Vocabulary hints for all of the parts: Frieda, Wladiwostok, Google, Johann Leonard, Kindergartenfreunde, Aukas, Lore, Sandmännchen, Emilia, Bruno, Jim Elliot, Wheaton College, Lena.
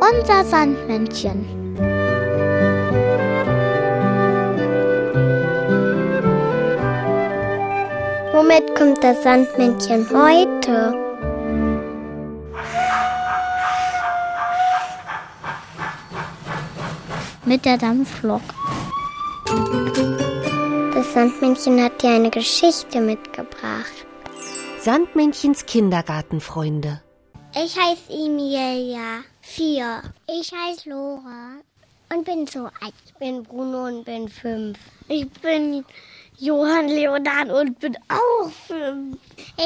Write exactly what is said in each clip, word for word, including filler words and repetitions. Unser Sandmännchen. Womit kommt das Sandmännchen heute? Mit der Dampflok. Das Sandmännchen hat dir eine Geschichte mitgebracht. Sandmännchens Kindergartenfreunde. Ich heiße Emilia, vier. Ich heiße Lore und bin so alt. Ich bin Bruno und bin fünf. Ich bin Johann Leonard und bin auch fünf.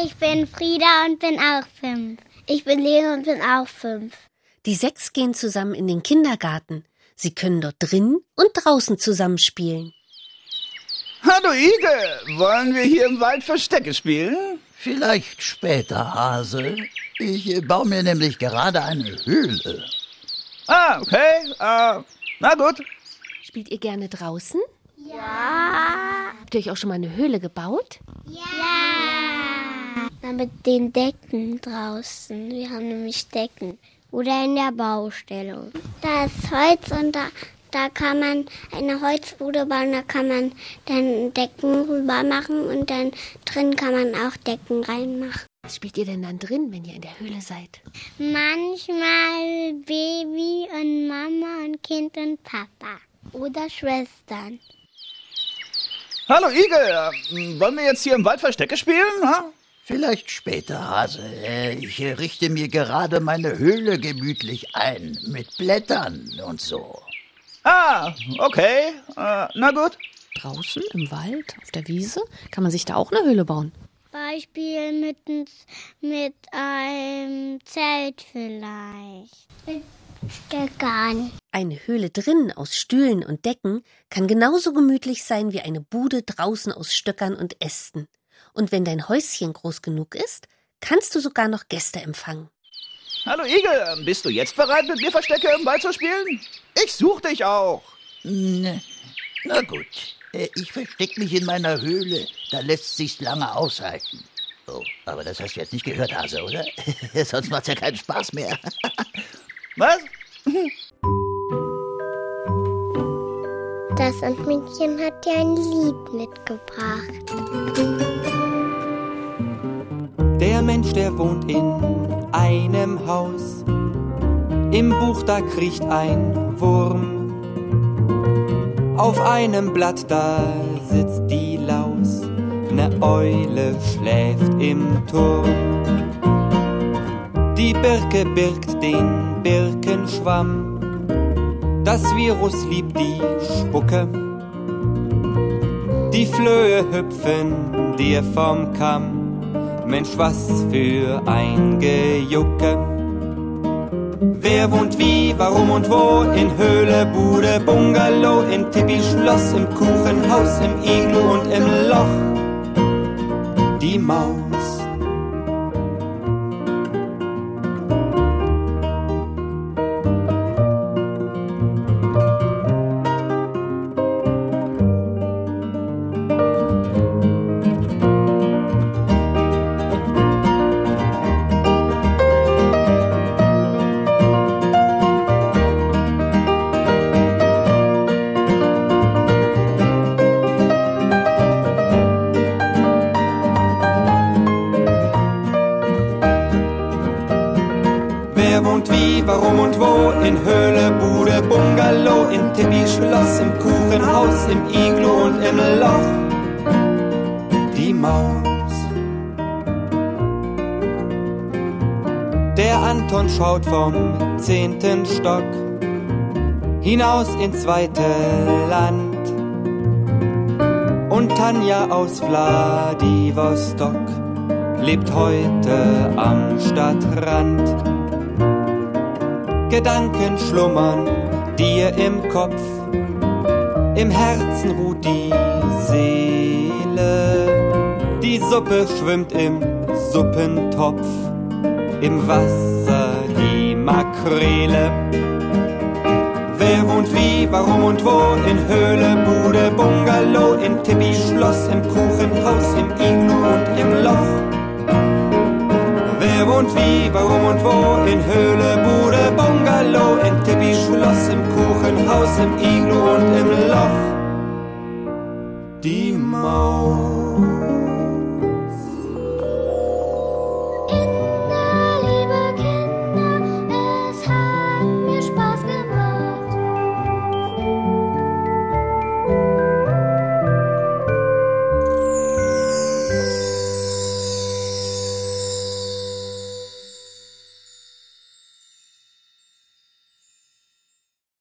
Ich bin Frieda und bin auch fünf. Ich bin Lena und bin auch fünf. Die sechs gehen zusammen in den Kindergarten. Sie können dort drinnen und draußen zusammenspielen. Hallo Igel, wollen wir hier im Wald Verstecke spielen? Vielleicht später, Hase. Ich baue mir nämlich gerade eine Höhle. Ah, okay. Uh, na gut. Spielt ihr gerne draußen? Ja. Habt ihr euch auch schon mal eine Höhle gebaut? Ja. Na, mit den Decken draußen. Wir haben nämlich Decken. Oder in der Baustelle. Da ist Holz und da, da kann man eine Holzbude bauen. Da kann man dann Decken rüber machen und dann drin kann man auch Decken reinmachen. Was spielt ihr denn dann drin, wenn ihr in der Höhle seid? Manchmal Baby und Mama und Kind und Papa. Oder Schwestern. Hallo Igel, wollen wir jetzt hier im Wald Verstecke spielen? Ha? Vielleicht später, Hase. Ich richte mir gerade meine Höhle gemütlich ein. Mit Blättern und so. Ah, okay. Uh, na gut. Draußen im Wald, auf der Wiese, kann man sich da auch eine Höhle bauen. Beispiel mit, mit einem Zelt vielleicht. Mit Steckern. Eine Höhle drinnen aus Stühlen und Decken kann genauso gemütlich sein wie eine Bude draußen aus Stöckern und Ästen. Und wenn dein Häuschen groß genug ist, kannst du sogar noch Gäste empfangen. Hallo Igel, bist du jetzt bereit, mit mir Verstecke im Wald zu spielen? Ich such dich auch. Na gut. Ich verstecke mich in meiner Höhle, da lässt sich's lange aushalten. Oh, aber das hast du jetzt nicht gehört, Hase, oder? Sonst macht's ja keinen Spaß mehr. Was? Das Sandmännchen hat dir ein Lied mitgebracht. Der Mensch, der wohnt in einem Haus. Im Buch, da kriecht ein Wurm. Auf einem Blatt, da sitzt die Laus, ne Eule schläft im Turm. Die Birke birgt den Birkenschwamm, das Virus liebt die Spucke. Die Flöhe hüpfen dir vom Kamm, Mensch, was für ein Gejucke. Wer wohnt wie, warum und wo? In Höhle, Bude, Bungalow, in Tipi-Schloss, im Kuchenhaus, im Iglu und im Loch. Die Maus. Warum und wo? In Höhle, Bude, Bungalow, in Tipi-Schloss, im Kuchenhaus, im Iglu und im Loch. Die Maus. Der Anton schaut vom zehnten Stock hinaus ins weite Land. Und Tanja aus Wladiwostok lebt heute am Stadtrand. Gedanken schlummern dir im Kopf, im Herzen ruht die Seele. Die Suppe schwimmt im Suppentopf, im Wasser die Makrele. Wer wohnt wie, warum und wo? In Höhle, Bude, Bungalow, in Tipi-Schloss, im Kuchenhaus, im Iglu und im Loch. Wer und wie, warum und wo, in Höhle, Bude, Bungalow, in Tipi, Schloss, im Kuchenhaus, im Iglu und im Loch.